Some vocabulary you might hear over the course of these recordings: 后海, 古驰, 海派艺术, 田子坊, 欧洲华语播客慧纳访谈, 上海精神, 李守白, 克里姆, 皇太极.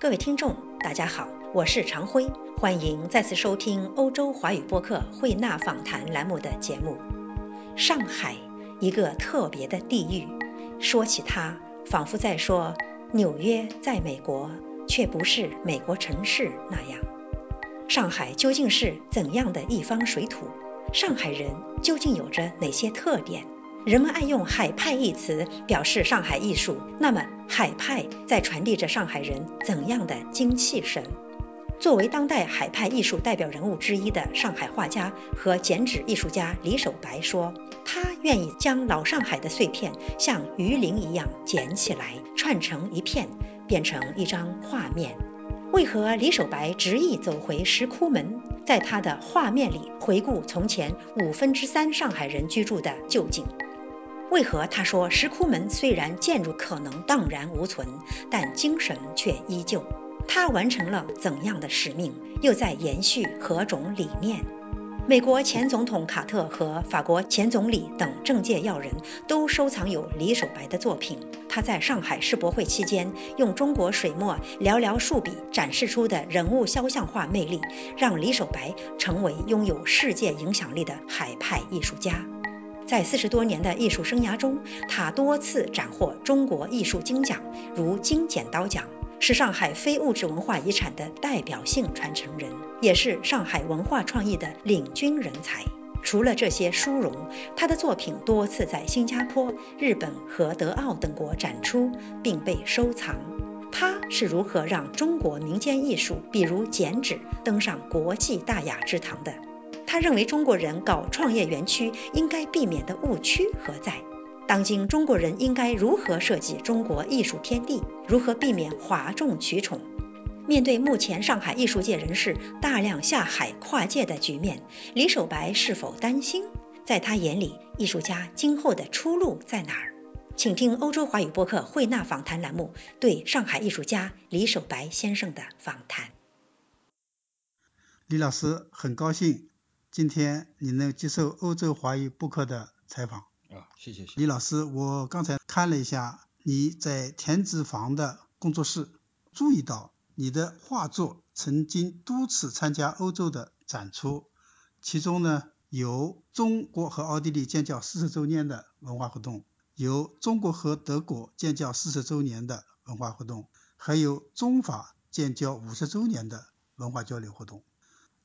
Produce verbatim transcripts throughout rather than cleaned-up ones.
各位听众，大家好，我是常辉，欢迎再次收听欧洲华语播客慧纳访谈栏目的节目。上海，一个特别的地域，说起它，仿佛在说纽约在美国，却不是美国城市那样。上海究竟是怎样的一方水土？上海人究竟有着哪些特点？人们爱用海派一词表示上海艺术，那么海派在传递着上海人怎样的精气神？作为当代海派艺术代表人物之一的上海画家和剪纸艺术家李守白说，他愿意将老上海的碎片像鱼鳞一样捡起来，串成一片，变成一张画面。为何李守白执意走回石窟门，在他的画面里回顾从前五分之三上海人居住的旧景？为何他说石窟门虽然建筑可能荡然无存，但精神却依旧？他完成了怎样的使命，又在延续何种理念？美国前总统卡特和法国前总理等政界要人都收藏有李守白的作品。他在上海世博会期间用中国水墨寥寥数笔展示出的人物肖像画魅力，让李守白成为拥有世界影响力的海派艺术家。在四十多年的艺术生涯中，他多次斩获中国艺术金奖，如金剪刀奖，是上海非物质文化遗产的代表性传承人，也是上海文化创意的领军人才。除了这些殊荣，他的作品多次在新加坡、日本和德奥等国展出，并被收藏。他是如何让中国民间艺术，比如剪纸，登上国际大雅之堂的？他认为中国人搞创业园区应该避免的误区何在？当今中国人应该如何设计中国艺术天地？如何避免哗众取宠？面对目前上海艺术界人士大量下海跨界的局面，李守白是否担心？在他眼里，艺术家今后的出路在哪儿？请听欧洲华语播客慧纳访谈栏目对上海艺术家李守白先生的访谈。李老师，很高兴今天你能接受欧洲华语播客的采访啊，谢谢。李老师，我刚才看了一下你在田子坊的工作室，注意到你的画作曾经多次参加欧洲的展出，其中呢有中国和奥地利建交四十周年的文化活动，有中国和德国建交四十周年的文化活动，还有中法建交五十周年的文化交流活动。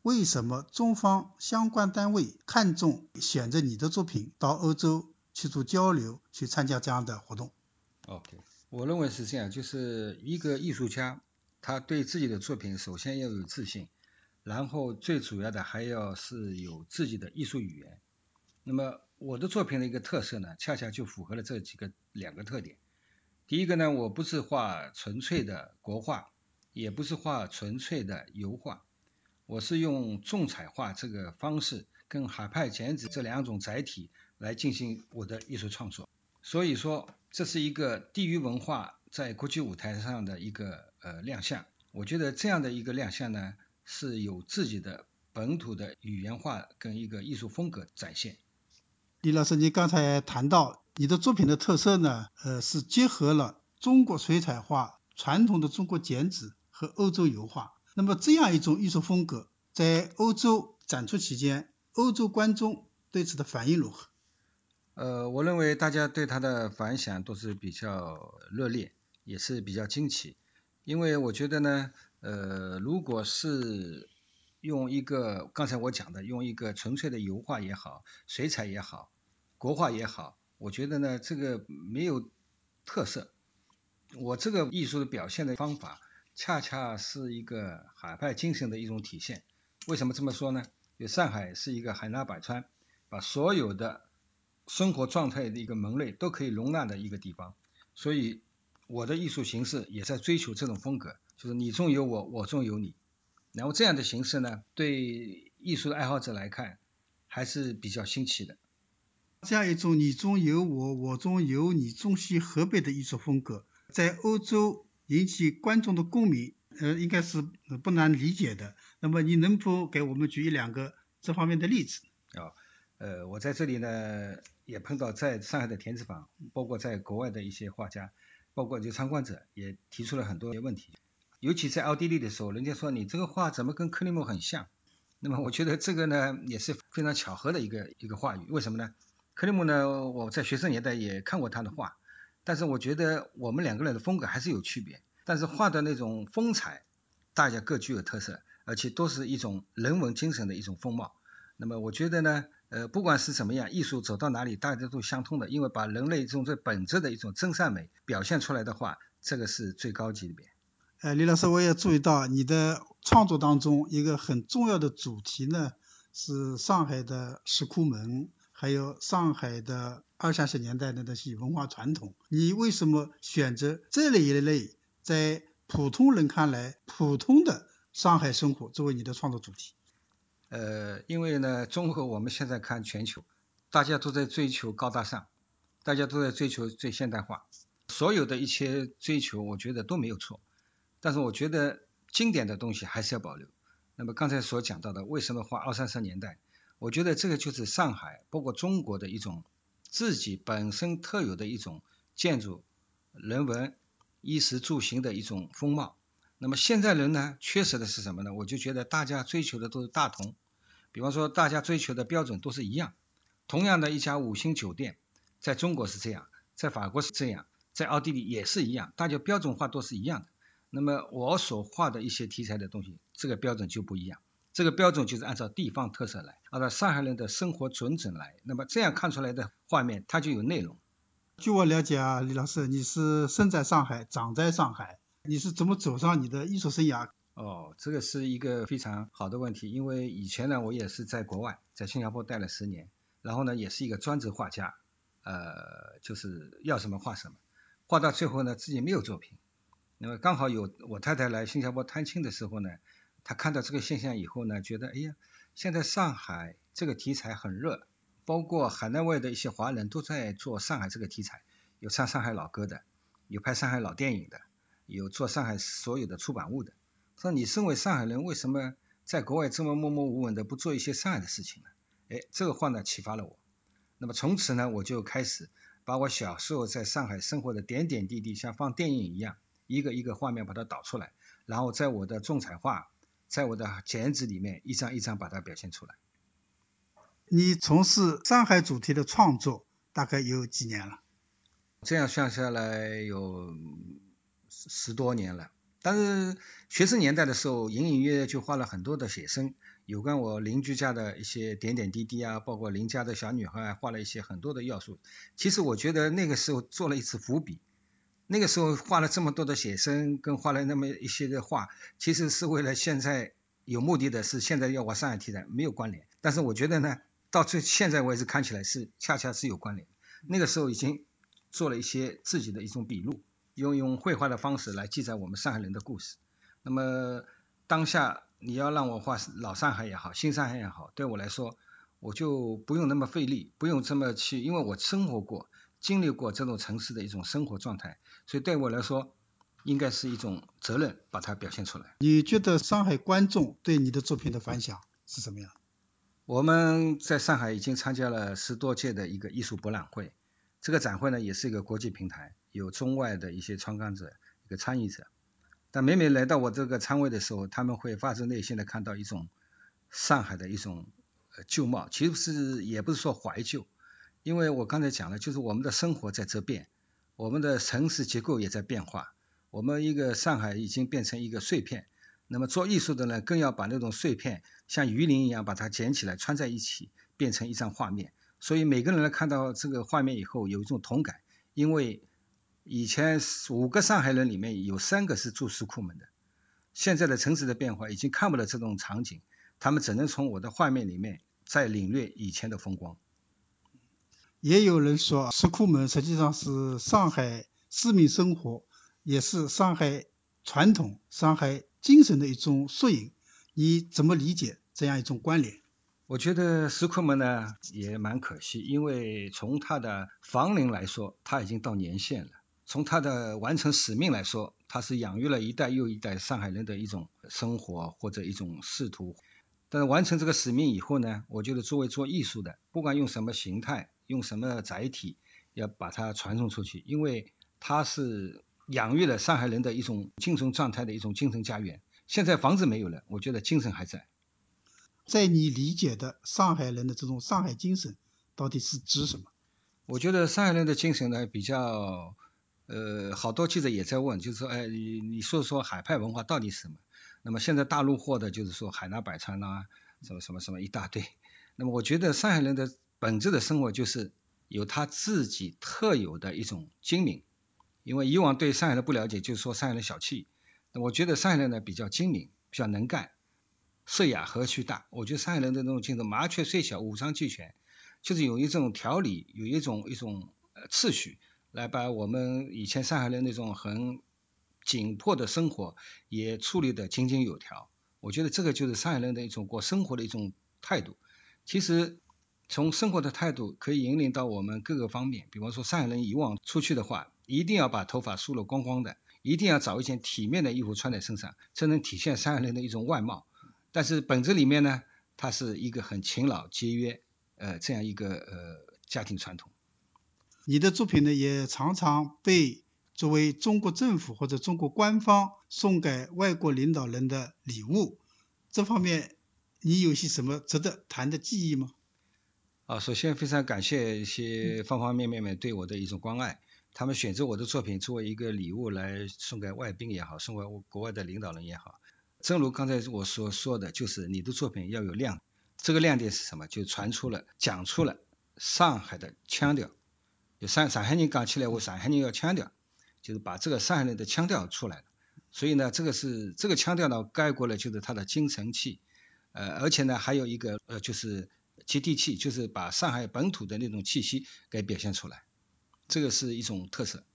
为什么中方相关单位看重选择你的作品到欧洲去做交流，去参加这样的活动？ OK， 我认为是这样，就是一个艺术家他对自己的作品首先要有自信，然后最主要的还要是有自己的艺术语言。那么我的作品的一个特色呢，恰恰就符合了这几个两个特点。第一个呢，我不是画纯粹的国画，也不是画纯粹的油画，我是用重彩画这个方式跟海派剪纸这两种载体来进行我的艺术创作。所以说这是一个地域文化在国际舞台上的一个呃亮相。我觉得这样的一个亮相呢，是有自己的本土的语言化跟一个艺术风格展现。李老师，你刚才谈到你的作品的特色呢，呃，是结合了中国水彩画、传统的中国剪纸和欧洲油画。那么这样一种艺术风格在欧洲展出期间，欧洲观众对此的反应如何？呃，我认为大家对它的反响都是比较热烈，也是比较惊奇。因为我觉得呢，呃，如果是用一个刚才我讲的，用一个纯粹的油画也好，水彩也好，国画也好，我觉得呢这个没有特色。我这个艺术的表现的方法恰恰是一个海派精神的一种体现。为什么这么说呢？因为上海是一个海纳百川，把所有的生活状态的一个门类都可以容纳的一个地方。所以我的艺术形式也在追求这种风格，就是你中有我，我中有你。然后这样的形式呢，对艺术的爱好者来看还是比较新奇的。这样一种你中有我，我中有你，中西合璧的艺术风格在欧洲引起观众的共鸣，呃，应该是不难理解的。那么你能否给我们举一两个这方面的例子？哦，呃，我在这里呢也碰到在上海的田子坊，包括在国外的一些画家，包括就参观者也提出了很多问题。尤其在奥地利的时候，人家说你这个话怎么跟克里姆很像？那么我觉得这个呢也是非常巧合的一个一个话语。为什么呢？克里姆呢，我在学生年代也看过他的画，但是我觉得我们两个人的风格还是有区别，但是画的那种风采大家各具有特色，而且都是一种人文精神的一种风貌。那么我觉得呢，呃，不管是怎么样，艺术走到哪里大家都相通的，因为把人类这种最本质的一种真善美表现出来的话，这个是最高级的。呃，李老师，我也注意到你的创作当中一个很重要的主题呢，是上海的石窟门，还有上海的二三十年代的那些文化传统。你为什么选择这类一类在普通人看来普通的上海生活作为你的创作主题？呃，因为呢，中国我们现在看全球，大家都在追求高大上，大家都在追求最现代化，所有的一些追求我觉得都没有错，但是我觉得经典的东西还是要保留。那么刚才所讲到的为什么画二三十年代，我觉得这个就是上海包括中国的一种自己本身特有的一种建筑、人文、衣食住行的一种风貌。那么现在人呢，缺失的是什么呢？我就觉得大家追求的都是大同，比方说大家追求的标准都是一样，同样的一家五星酒店，在中国是这样，在法国是这样，在奥地利也是一样，大家标准化都是一样的。那么我所画的一些题材的东西，这个标准就不一样，这个标准就是按照地方特色来，按照上海人的生活准则来，那么这样看出来的画面它就有内容。据我了解啊，李老师，你是生在上海，长在上海，你是怎么走上你的艺术生涯？哦，这个是一个非常好的问题，因为以前呢，我也是在国外，在新加坡待了十年，然后呢，也是一个专职画家，呃，就是要什么画什么，画到最后呢，自己没有作品。那么刚好有我太太来新加坡探亲的时候呢，她看到这个现象以后呢，觉得哎呀，现在上海这个题材很热，包括海内外的一些华人都在做上海这个题材，有唱上海老歌的，有拍上海老电影的，有做上海所有的出版物的。说你身为上海人，为什么在国外这么默默无闻的不做一些上海的事情呢？哎，这个话呢启发了我。那么从此呢，我就开始把我小时候在上海生活的点点滴滴，像放电影一样，一个一个画面把它导出来，然后在我的重彩画，在我的剪纸里面一张一张把它表现出来。你从事上海主题的创作大概有几年了？这样算下来有十多年了，但是学生年代的时候隐隐约约就画了很多的写生，有关我邻居家的一些点点滴滴啊，包括邻家的小女孩，画了一些很多的要素。其实我觉得那个时候做了一次伏笔，那个时候画了这么多的写生跟画了那么一些的画，其实是为了现在有目的的，是现在要往上海题材没有关联，但是我觉得呢，到最现在为止看起来是恰恰是有关联。那个时候已经做了一些自己的一种笔录，用用绘画的方式来记载我们上海人的故事。那么当下你要让我画老上海也好，新上海也好，对我来说我就不用那么费力，不用这么去，因为我生活过，经历过这种城市的一种生活状态，所以对我来说应该是一种责任把它表现出来。你觉得上海观众对你的作品的反响是什么样？我们在上海已经参加了十多届的一个艺术博览会，这个展会呢也是一个国际平台，有中外的一些参观者、一个参与者，但每每来到我这个摊位的时候，他们会发自内心的看到一种上海的一种旧貌，其实是也不是说怀旧，因为我刚才讲了，就是我们的生活在这变，我们的城市结构也在变化，我们一个上海已经变成一个碎片，那么做艺术的人更要把那种碎片像鱼鳞一样把它捡起来穿在一起，变成一张画面。所以每个人来看到这个画面以后有一种同感，因为以前五个上海人里面有三个是住石库门的，现在的城市的变化已经看不到这种场景，他们只能从我的画面里面再领略以前的风光。也有人说石库门实际上是上海市民生活，也是上海传统、上海精神的一种缩影，你怎么理解这样一种关联？我觉得石库门呢也蛮可惜，因为从它的房龄来说它已经到年限了，从它的完成使命来说，它是养育了一代又一代上海人的一种生活或者一种仕途，但是完成这个使命以后呢，我觉得作为做艺术的，不管用什么形态用什么载体，要把它传送出去，因为它是养育了上海人的一种精神状态的一种精神家园。现在房子没有了，我觉得精神还在。在你理解的上海人的这种上海精神到底是指什么？我觉得上海人的精神呢比较呃，好多记者也在问，就是说哎，你你说说海派文化到底是什么？那么现在大陆货的就是说海纳百川啊，什么什么什么一大堆。那么我觉得上海人的本质的生活就是有他自己特有的一种精明，因为以往对上海人不了解，就是说上海人小气。那我觉得上海人呢比较精明，比较能干，税雅何须大。我觉得上海人的那种精神，麻雀虽小，五脏俱全，就是有一种条理，有一种一种次序，来把我们以前上海人那种很紧迫的生活也处理得井井有条。我觉得这个就是上海人的一种过生活的一种态度。其实从生活的态度可以引领到我们各个方面，比方说上海人以往出去的话，一定要把头发梳了光光的，一定要找一件体面的衣服穿在身上，这能体现上海人的一种外貌。但是本质里面呢，它是一个很勤劳节约呃这样一个呃家庭传统。你的作品呢，也常常被作为中国政府或者中国官方送给外国领导人的礼物，这方面你有些什么值得谈的记忆吗？啊，首先非常感谢一些方方面面们对我的一种关爱，他们选择我的作品作为一个礼物来送给外宾也好，送给国外的领导人也好。正如刚才我所说的，就是你的作品要有亮，这个亮点是什么？就传出了讲出了上海的腔调。有上上海人讲起来，我上海人要腔调，就是把这个上海人的腔调出来了。所以呢，这个是这个腔调呢，概括了就是它的精神气，呃，而且呢还有一个呃就是接地气，就是把上海本土的那种气息给表现出来，这个是一种特色。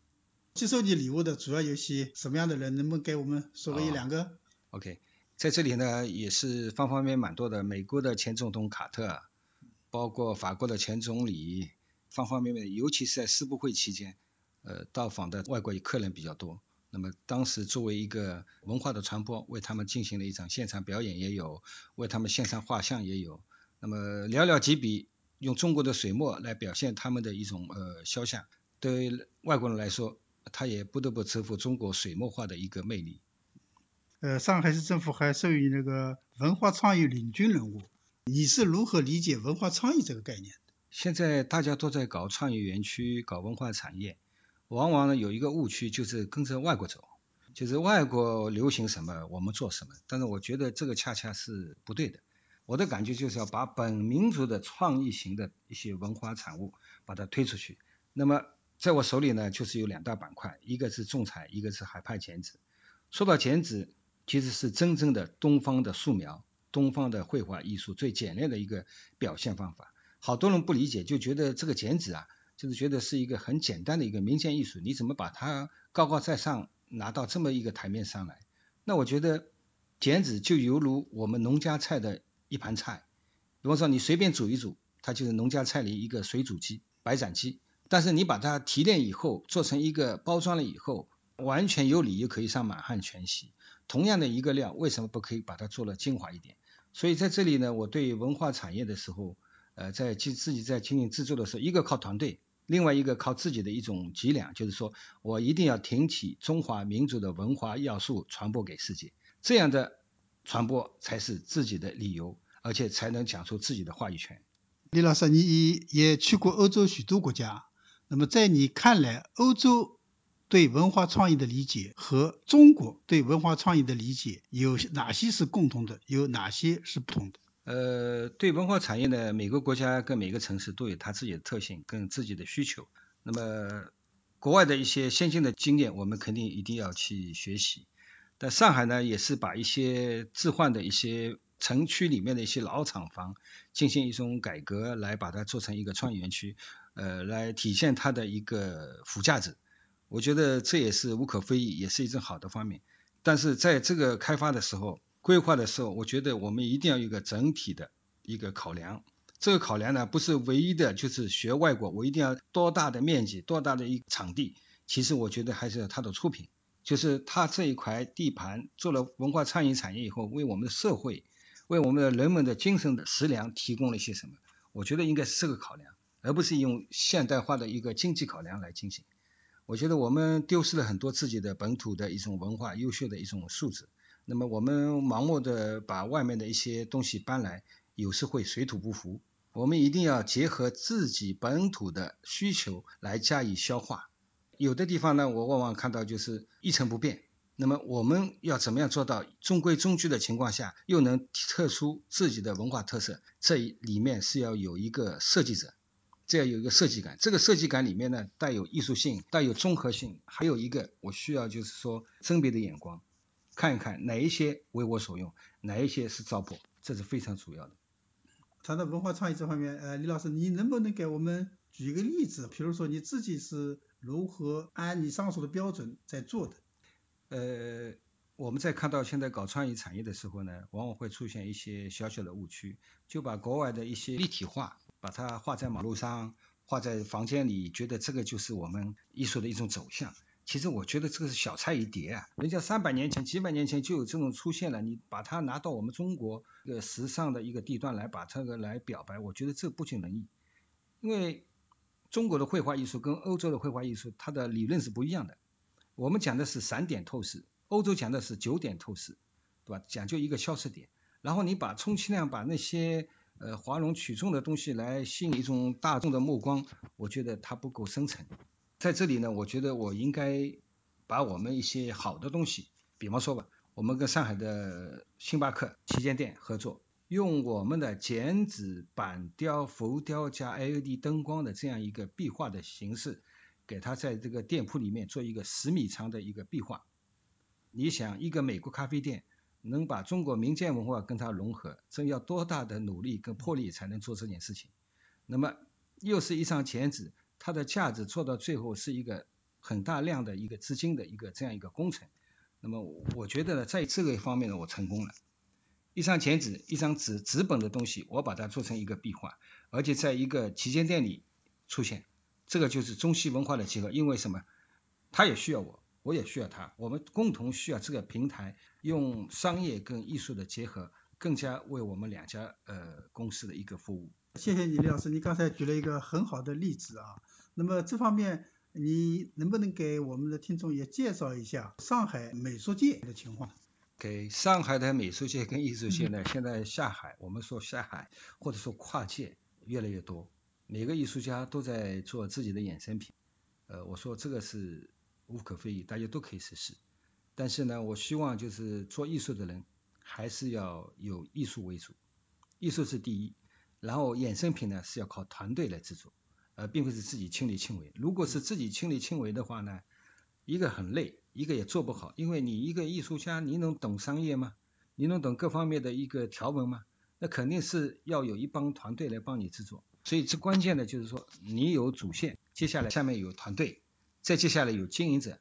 接受你礼物的主要有些什么样的人？能不能给我们说个一两个？哦？OK， 在这里呢也是方方面面蛮多的，美国的前总统卡特，包括法国的前总理。方方面面，尤其是在世博会期间，呃，到访的外国客人比较多。那么当时作为一个文化的传播，为他们进行了一场现场表演也有，为他们现场画像也有。那么寥寥几笔，用中国的水墨来表现他们的一种呃肖像，对外国人来说，他也不得不折服中国水墨画的一个魅力。呃，上海市政府还授予那个文化创意领军人物，你是如何理解文化创意这个概念？现在大家都在搞创意园区，搞文化产业，往往呢有一个误区，就是跟着外国走，就是外国流行什么我们做什么，但是我觉得这个恰恰是不对的。我的感觉就是要把本民族的创意型的一些文化产物把它推出去。那么在我手里呢，就是有两大板块，一个是仲裁，一个是海派剪纸。说到剪纸，其实是真正的东方的素描，东方的绘画艺术最简练的一个表现方法。好多人不理解，就觉得这个剪纸啊，就是觉得是一个很简单的一个民间艺术，你怎么把它高高在上拿到这么一个台面上来？那我觉得剪纸就犹如我们农家菜的一盘菜，比方说你随便煮一煮，它就是农家菜里一个水煮鸡、白斩鸡，但是你把它提炼以后，做成一个包装了以后，完全有理由可以上满汉全席。同样的一个料，为什么不可以把它做了精华一点？所以在这里呢，我对文化产业的时候，呃，在自己在进行制作的时候，一个靠团队，另外一个靠自己的一种脊梁，就是说我一定要挺起中华民族的文化要素，传播给世界，这样的传播才是自己的理由，而且才能讲出自己的话语权。李老师，你也去过欧洲许多国家，那么在你看来，欧洲对文化创意的理解和中国对文化创意的理解有哪些是共同的，有哪些是不同的？呃，对文化产业呢，每个国家跟每个城市都有它自己的特性跟自己的需求。那么国外的一些先进的经验，我们肯定一定要去学习。但上海呢，也是把一些置换的一些城区里面的一些老厂房进行一种改革，来把它做成一个创意园区，呃，来体现它的一个附加值。我觉得这也是无可非议，也是一种好的方面。但是在这个开发的时候，规划的时候，我觉得我们一定要有一个整体的一个考量。这个考量呢，不是唯一的就是学外国我一定要多大的面积，多大的一个场地。其实我觉得还是它的出品，就是它这一块地盘做了文化创意产业以后，为我们的社会，为我们的人们的精神的食粮提供了一些什么。我觉得应该是这个考量，而不是用现代化的一个经济考量来进行。我觉得我们丢失了很多自己的本土的一种文化、优秀的一种素质。那么我们盲目的把外面的一些东西搬来，有时会水土不服。我们一定要结合自己本土的需求来加以消化。有的地方呢，我往往看到就是一成不变。那么我们要怎么样做到中规中矩的情况下，又能突出自己的文化特色？这里面是要有一个设计者，这要有一个设计感。这个设计感里面呢，带有艺术性，带有综合性，还有一个我需要就是说甄别的眼光，看一看哪一些为我所用，哪一些是糟粕，这是非常主要的。谈到文化创意这方面，呃，李老师，你能不能给我们举一个例子？比如说你自己是如何按你上述的标准在做的？呃，我们在看到现在搞创意产业的时候呢，往往会出现一些小小的误区，就把国外的一些立体化，把它画在马路上，画在房间里，觉得这个就是我们艺术的一种走向。其实我觉得这个是小菜一碟啊，人家三百年前、几百年前就有这种出现了，你把它拿到我们中国这个时尚的一个地段来把这个来表白，我觉得这不尽人意。因为中国的绘画艺术跟欧洲的绘画艺术，它的理论是不一样的。我们讲的是散点透视，欧洲讲的是九点透视，对吧？讲究一个消失点，然后你把充其量把那些呃哗众取宠的东西来吸引一种大众的目光，我觉得它不够深层。在这里呢，我觉得我应该把我们一些好的东西，比方说吧，我们跟上海的星巴克旗舰店合作，用我们的剪纸、板雕、浮雕加 L E D 灯光的这样一个壁画的形式，给他在这个店铺里面做一个十米长的一个壁画。你想一个美国咖啡店能把中国民间文化跟它融合，这要多大的努力跟魄力才能做这件事情。那么又是一张剪纸，它的价值做到最后是一个很大量的一个资金的一个这样一个工程。那么我觉得呢，在这个方面呢，我成功了。一张剪纸，一张纸纸本的东西，我把它做成一个壁画，而且在一个旗舰店里出现，这个就是中西文化的结合。因为什么？他也需要我，我也需要他，我们共同需要这个平台，用商业跟艺术的结合，更加为我们两家呃公司的一个服务。谢谢你，李老师，你刚才举了一个很好的例子啊。那么这方面，你能不能给我们的听众也介绍一下上海美术界的情况？给上海的美术界跟艺术界呢，现在下海，我们说下海或者说跨界越来越多。每个艺术家都在做自己的衍生品，呃，我说这个是无可非议，大家都可以试试。但是呢，我希望就是做艺术的人还是要有艺术为主，艺术是第一，然后衍生品呢是要靠团队来制作，呃，并不是自己亲力亲为。如果是自己亲力亲为的话呢，一个很累，一个也做不好，因为你一个艺术家，你能懂商业吗？你能懂各方面的一个条文吗？那肯定是要有一帮团队来帮你制作。所以这关键的就是说，你有主线，接下来下面有团队，再接下来有经营者。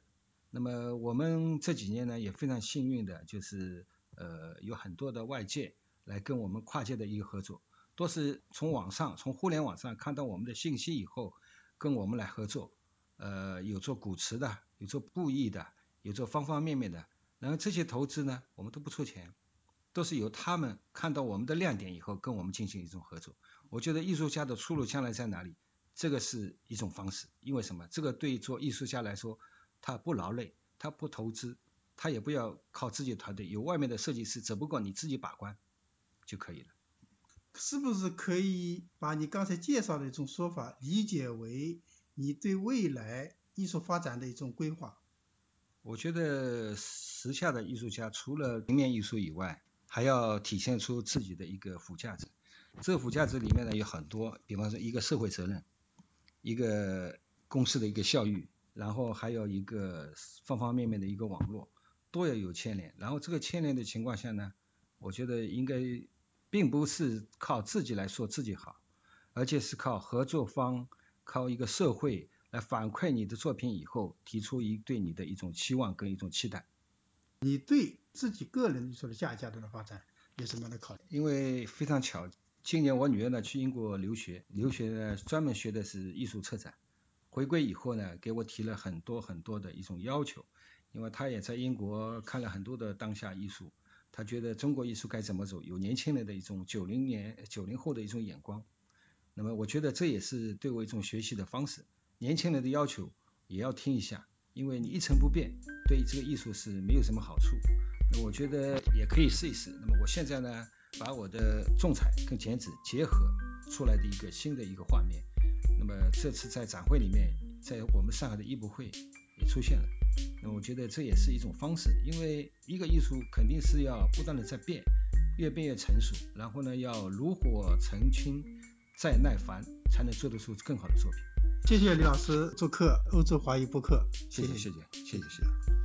那么我们这几年呢也非常幸运的，就是呃有很多的外界来跟我们跨界的一个合作，都是从网上从互联网上看到我们的信息以后跟我们来合作。呃有做古驰的，有做布艺的，有做方方面面的。然后这些投资呢，我们都不出钱，都是由他们看到我们的亮点以后跟我们进行一种合作。我觉得艺术家的出路将来在哪里，这个是一种方式。因为什么？这个对做艺术家来说，他不劳累，他不投资，他也不要靠自己团队，有外面的设计师，只不过你自己把关就可以了。是不是可以把你刚才介绍的一种说法理解为你对未来艺术发展的一种规划？我觉得时下的艺术家除了平面艺术以外，还要体现出自己的一个附加值。这个附加值里面呢有很多，比方说一个社会责任，一个公司的一个效益，然后还有一个方方面面的一个网络，都要有牵连。然后这个牵连的情况下呢，我觉得应该并不是靠自己来说自己好，而且是靠合作方，靠一个社会来反馈你的作品以后，提出一对你的一种期望跟一种期待。你对自己个人艺术的下一阶段的发展有什么样的考虑？因为非常巧，今年我女儿呢去英国留学，留学呢专门学的是艺术策展。回归以后呢，给我提了很多很多的一种要求，因为她也在英国看了很多的当下艺术，她觉得中国艺术该怎么走，有年轻人的一种九零年九零后的一种眼光。那么我觉得这也是对我一种学习的方式。年轻人的要求，也要听一下，因为你一成不变对这个艺术是没有什么好处。那我觉得也可以试一试。那么我现在呢，把我的种彩跟剪纸结合出来的一个新的一个画面，那么这次在展会里面，在我们上海的艺博会也出现了。那我觉得这也是一种方式，因为一个艺术肯定是要不断的在变，越变越成熟，然后呢要炉火纯青，再耐烦，才能做得出更好的作品。谢谢李老师做客欧洲华艺播客，谢谢谢谢谢谢谢谢。